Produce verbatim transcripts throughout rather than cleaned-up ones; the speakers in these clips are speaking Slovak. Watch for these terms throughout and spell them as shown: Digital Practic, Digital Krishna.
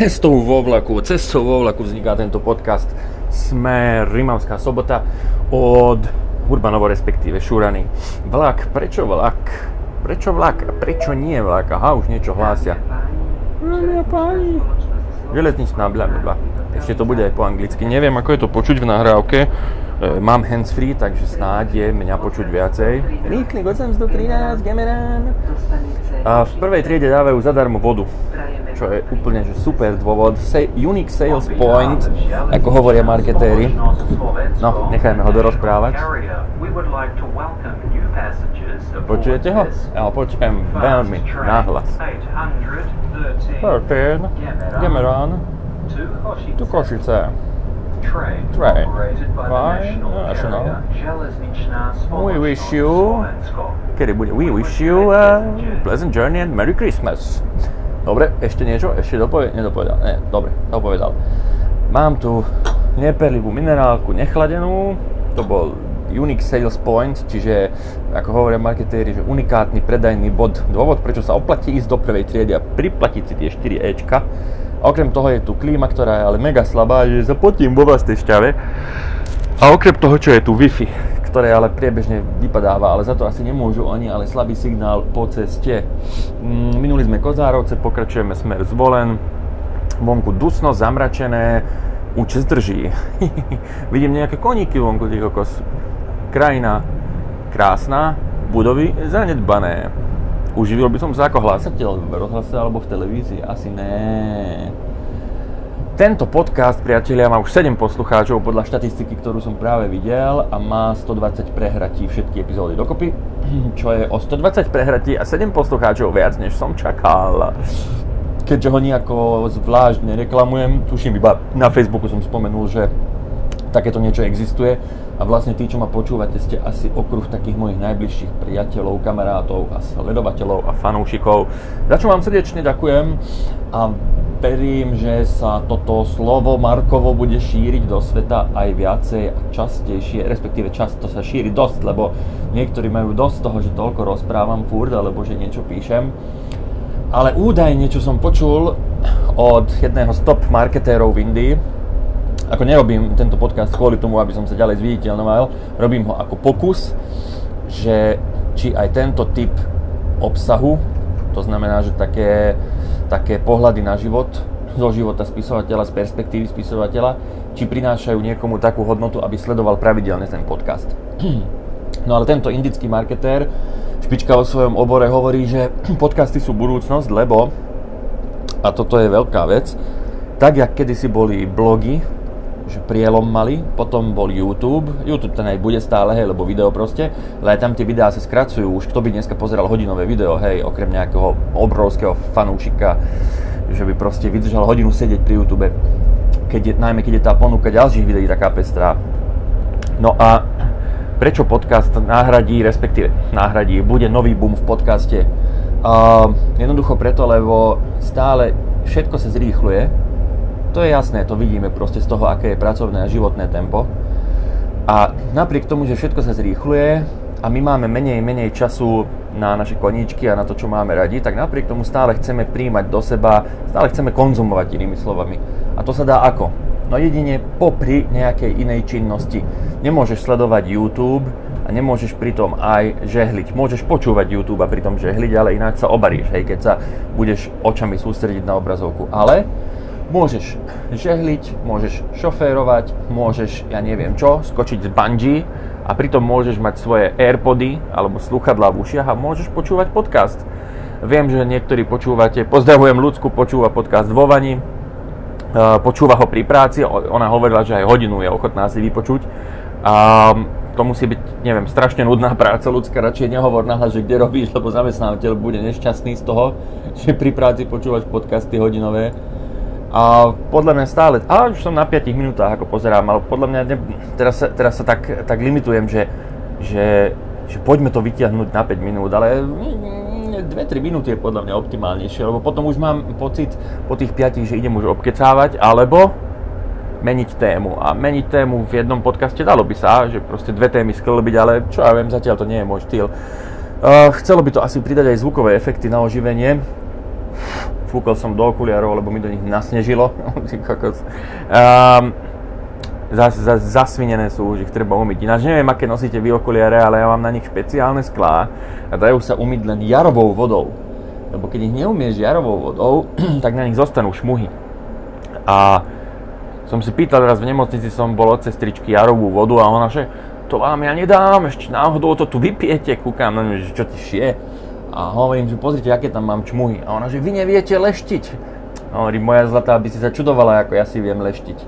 cestou vo vlaku, cestou vo vlaku vzniká tento podcast. Sme Rimavská Sobota od Urbanovo, respektíve Šurany. Vlak, prečo vlak? Prečo vlak? Prečo nie vlak? Aha, už niečo hlásia. Železničná, blablabla. Ešte to bude aj po anglicky. Neviem, ako je to počuť v nahrávke. Mám handsfree, takže snáď je mňa počuť viacej. Rýchlik osemsto trinásť, Gamerán. A v prvej triede dávajú zadarmo vodu, čo je úplne že super dôvod. Say, unique sales point, ako hovoria marketéri. No, nechajme ho dorozprávať. Počujete ho? Ja ho počujem veľmi nahlas. Perpín, Gamerán, tu Košice. Train, train operated by the national national. We wish you, kedy bude, we wish you a pleasant journey and Merry Christmas. Dobre, ešte niečo? Ešte dopovedal? Nedopovedal. Ne, dobre, dopovedal. Mám tu neperlivú minerálku, nechladenú. To bol unique sales point, čiže ako hovoria marketéri, že unikátny predajný bod. Dôvod, prečo sa oplatí ísť do prvej triedy a priplatiť si tie štyri éčka. Okrem toho je tu klíma, ktorá je ale mega slabá, že zapotím vo vlastnej šťave. A okrem toho, čo je tu Wi-Fi, ktoré ale priebežne vypadáva, ale za to asi nemôžu oni, ale slabý signál po ceste. Minuli sme Kozárovce, pokračujeme smer Zvolen. Vonku dusno, zamračené, účest drží. Vidím nejaké koníky vonku, tých okos. Krajina krásna, budovy zanedbané. Uživil by som sa ako hlásateľ v rozhlase alebo v televízii? Asi ne. Tento podcast, priatelia, má už sedem poslucháčov podľa štatistiky, ktorú som práve videl, a má stodvadsať prehratí všetky epizódy dokopy, čo je o stodvadsať prehratí a sedem poslucháčov viac, než som čakal. Keďže ho nejako zvlášť nereklamujem, tuším, iba na Facebooku som spomenul, že takéto niečo existuje, a vlastne tí, čo ma počúvate, ste asi okruh takých mojich najbližších priateľov, kamarátov a sledovateľov a fanúšikov, za čo vám srdečne ďakujem a verím, že sa toto slovo Markovo bude šíriť do sveta aj viacej a častejšie, respektíve často sa šíri dosť, lebo niektorí majú dosť toho, že toľko rozprávam furt alebo že niečo píšem. Ale údajne, čo som počul od jedného z top marketérov v Indii, ako nerobím tento podcast kvôli tomu, aby som sa ďalej zviditeľnoval, robím ho ako pokus, že či aj tento typ obsahu, to znamená, že také, také pohľady na život, zo života spisovateľa, z perspektívy spisovateľa, či prinášajú niekomu takú hodnotu, aby sledoval pravidelne ten podcast. No ale tento indický marketér, špička vo svojom obore, hovorí, že podcasty sú budúcnosť, lebo, a toto je veľká vec, tak jak kedysi boli blogy, že prielom mali, potom bol YouTube, YouTube ten aj bude stále, hej, lebo video proste, ale tam tie videá sa skracujú, už kto by dneska pozeral hodinové video, hej, okrem nejakého obrovského fanúšika, že by proste vydržal hodinu sedieť pri YouTube, keď je, najmä keď je tá ponuka ďalších videí taká pestrá. No a prečo podcast náhradí, respektíve náhradí, bude nový boom v podcaste? Uh, jednoducho preto, lebo stále všetko sa zrýchľuje. To je jasné, to vidíme proste z toho, aké je pracovné a životné tempo. A napriek tomu, že všetko sa zrýchľuje a my máme menej menej času na naše koníčky a na to, čo máme radi, tak napriek tomu stále chceme príjmať do seba, stále chceme konzumovať, inými slovami. A to sa dá ako? No jedine popri nejakej inej činnosti. Nemôžeš sledovať YouTube a nemôžeš pritom aj žehliť. Môžeš počúvať YouTube a pritom žehliť, ale ináč sa obaríš, hej, keď sa budeš očami sústrediť na obrazovku. Ale môžeš žehliť, môžeš šoférovať, môžeš, ja neviem čo, skočiť z bungee a pritom môžeš mať svoje AirPody alebo slúchadlá v ušiach a môžeš počúvať podcast. Viem, že niektorí počúvate, pozdravujem Ľudsku, počúva podcast vo vani, počúva ho pri práci, ona hovorila, že aj hodinu je ochotná si vypočuť. A to musí byť, neviem, strašne nudná práca, Ľudská, radšej nehovor nahlas, že kde robíš, lebo zamestnávateľ bude nešťastný z toho, že pri práci počúvaš podcasty hodinové. A podľa mňa stále, ale už som na piatich minútach, ako pozerám, ale podľa mňa ne, teraz, sa, teraz sa tak, tak limitujem, že, že, že poďme to vytiahnuť na päť minút, ale dve tri minúty je podľa mňa optimálnejšie, lebo potom už mám pocit po tých piatich, že idem už obkecávať, alebo meniť tému. A meniť tému v jednom podcaste dalo by sa, že proste dve témy sklbiť, ale čo ja viem, zatiaľ to nie je môj štýl. Uh, chcelo by to asi pridať aj zvukové efekty na oživenie. fúkol som do okuliarov, lebo mi do nich nasnežilo. um, zas, zas, zasvinené sú, že ich treba umyť. Ináč neviem, aké nosíte vy okuliare, ale ja mám na nich špeciálne sklá a dajú sa umyť len jarovou vodou. Lebo keď ich neumieš jarovou vodou, tak na nich zostanú šmuhy. A som si pýtal raz v nemocnici, som bol od sestričky jarovú vodu a ona že to vám ja nedám, ešte náhodou to tu vypijete, kúkam na ňu, že čo ti šie. A hovorím, že pozrite, aké tam mám čmuhy. A ona že vy neviete leštiť. A hovorím, moja zlatá, by si sa čudovala, ako ja si viem leštiť.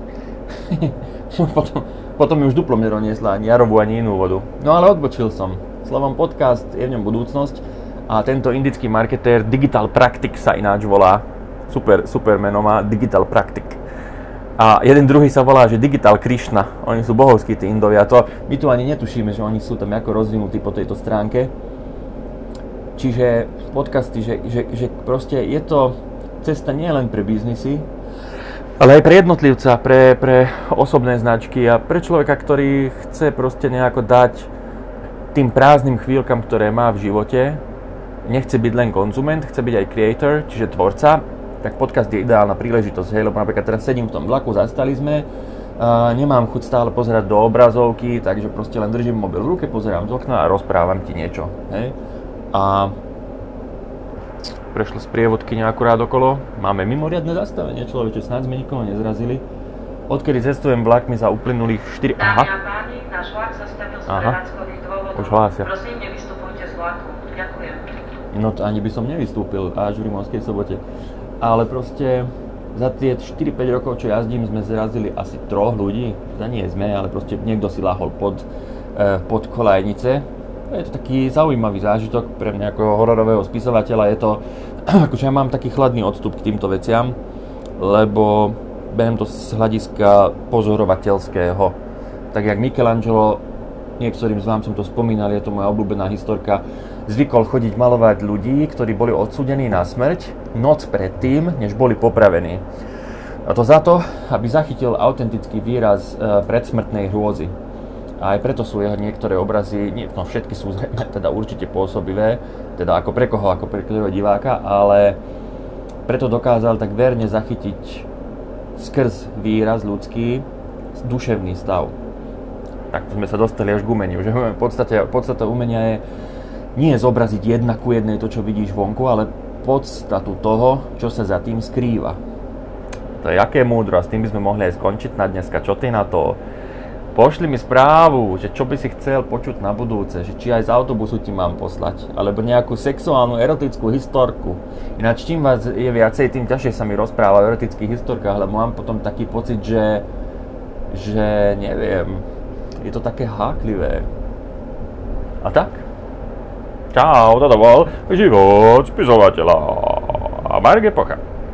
potom, potom mi už duplom neroniesla ani jarovú, ani inú vodu. No ale odbočil som. Slovom podcast, je v ňom budúcnosť. A tento indický marketér Digital Practic sa ináč volá. Super, super meno má, Digital Practic. A jeden druhý sa volá, že Digital Krishna. Oni sú bohovskí, tí Indovia. To my tu ani netušíme, že oni sú tam ako rozvinutí po tejto stránke. Čiže podcasty, že, že, že proste je to cesta nie len pre biznisy, ale aj pre jednotlivca, pre, pre osobné značky a pre človeka, ktorý chce proste nejako dať tým prázdnym chvíľkam, ktoré má v živote. Nechce byť len konzument, chce byť aj creator, čiže tvorca, tak podcast je ideálna príležitosť, hej, lebo napríklad teraz sedím v tom vlaku, zastali sme, uh, nemám chuť stále pozerať do obrazovky, takže proste len držím mobil v ruke, pozerám z okna a rozprávam ti niečo, hej. A prešlo sprievodkyňa akurát okolo, máme mimoriadne zastavenie, človeče, snáď sme nikoho nezrazili. Odkedy cestujem vlákmi za uplynulých štyri... Aha. Aha. Už hlásia. Prosím, nevystupujte z vláku. Ďakujem. No to ani by som nevystúpil až v Rimavskej Sobote. Ale proste za tie štyri päť rokov, čo jazdím, sme zrazili asi troch ľudí. Za nie sme, ale proste niekto si lahol pod, eh, pod kolajnice. Je to taký zaujímavý zážitok pre mňa ako hororového spisovateľa. Je to, akože ja mám taký chladný odstup k týmto veciam, lebo beriem to z hľadiska pozorovateľského. Tak jak Michelangelo, niektorým z vám som to spomínal, je to moja obľúbená historka, zvykol chodiť malovať ľudí, ktorí boli odsúdení na smrť noc predtým, než boli popravení. A to za to, aby zachytil autentický výraz predsmrtnej hrôzy. A aj preto sú jeho niektoré obrazy, nie, no všetky sú teda určite pôsobivé, teda ako pre koho, ako pre ktorého diváka, ale preto dokázal tak verne zachytiť skrz výraz ľudský duševný stav. Tak sme sa dostali až k umeniu, že v podstate, podstata umenia je nie zobraziť jedna ku jednej to, čo vidíš vonku, ale podstatu toho, čo sa za tým skrýva. To je aké múdro, a s tým by sme mohli aj skončiť na dneska. Čo ty na to? Pošli mi správu, že čo by si chcel počuť na budúce, že či aj z autobusu ti mám poslať, alebo nejakú sexuálnu, erotickú historku. Ináč čím vás je viacej, tým ťažšie sa mi rozpráva o erotických historkách, lebo mám potom taký pocit, že, že neviem, je to také háklivé. A tak? Čau, toto bol život spisovateľa a Marge Pocha.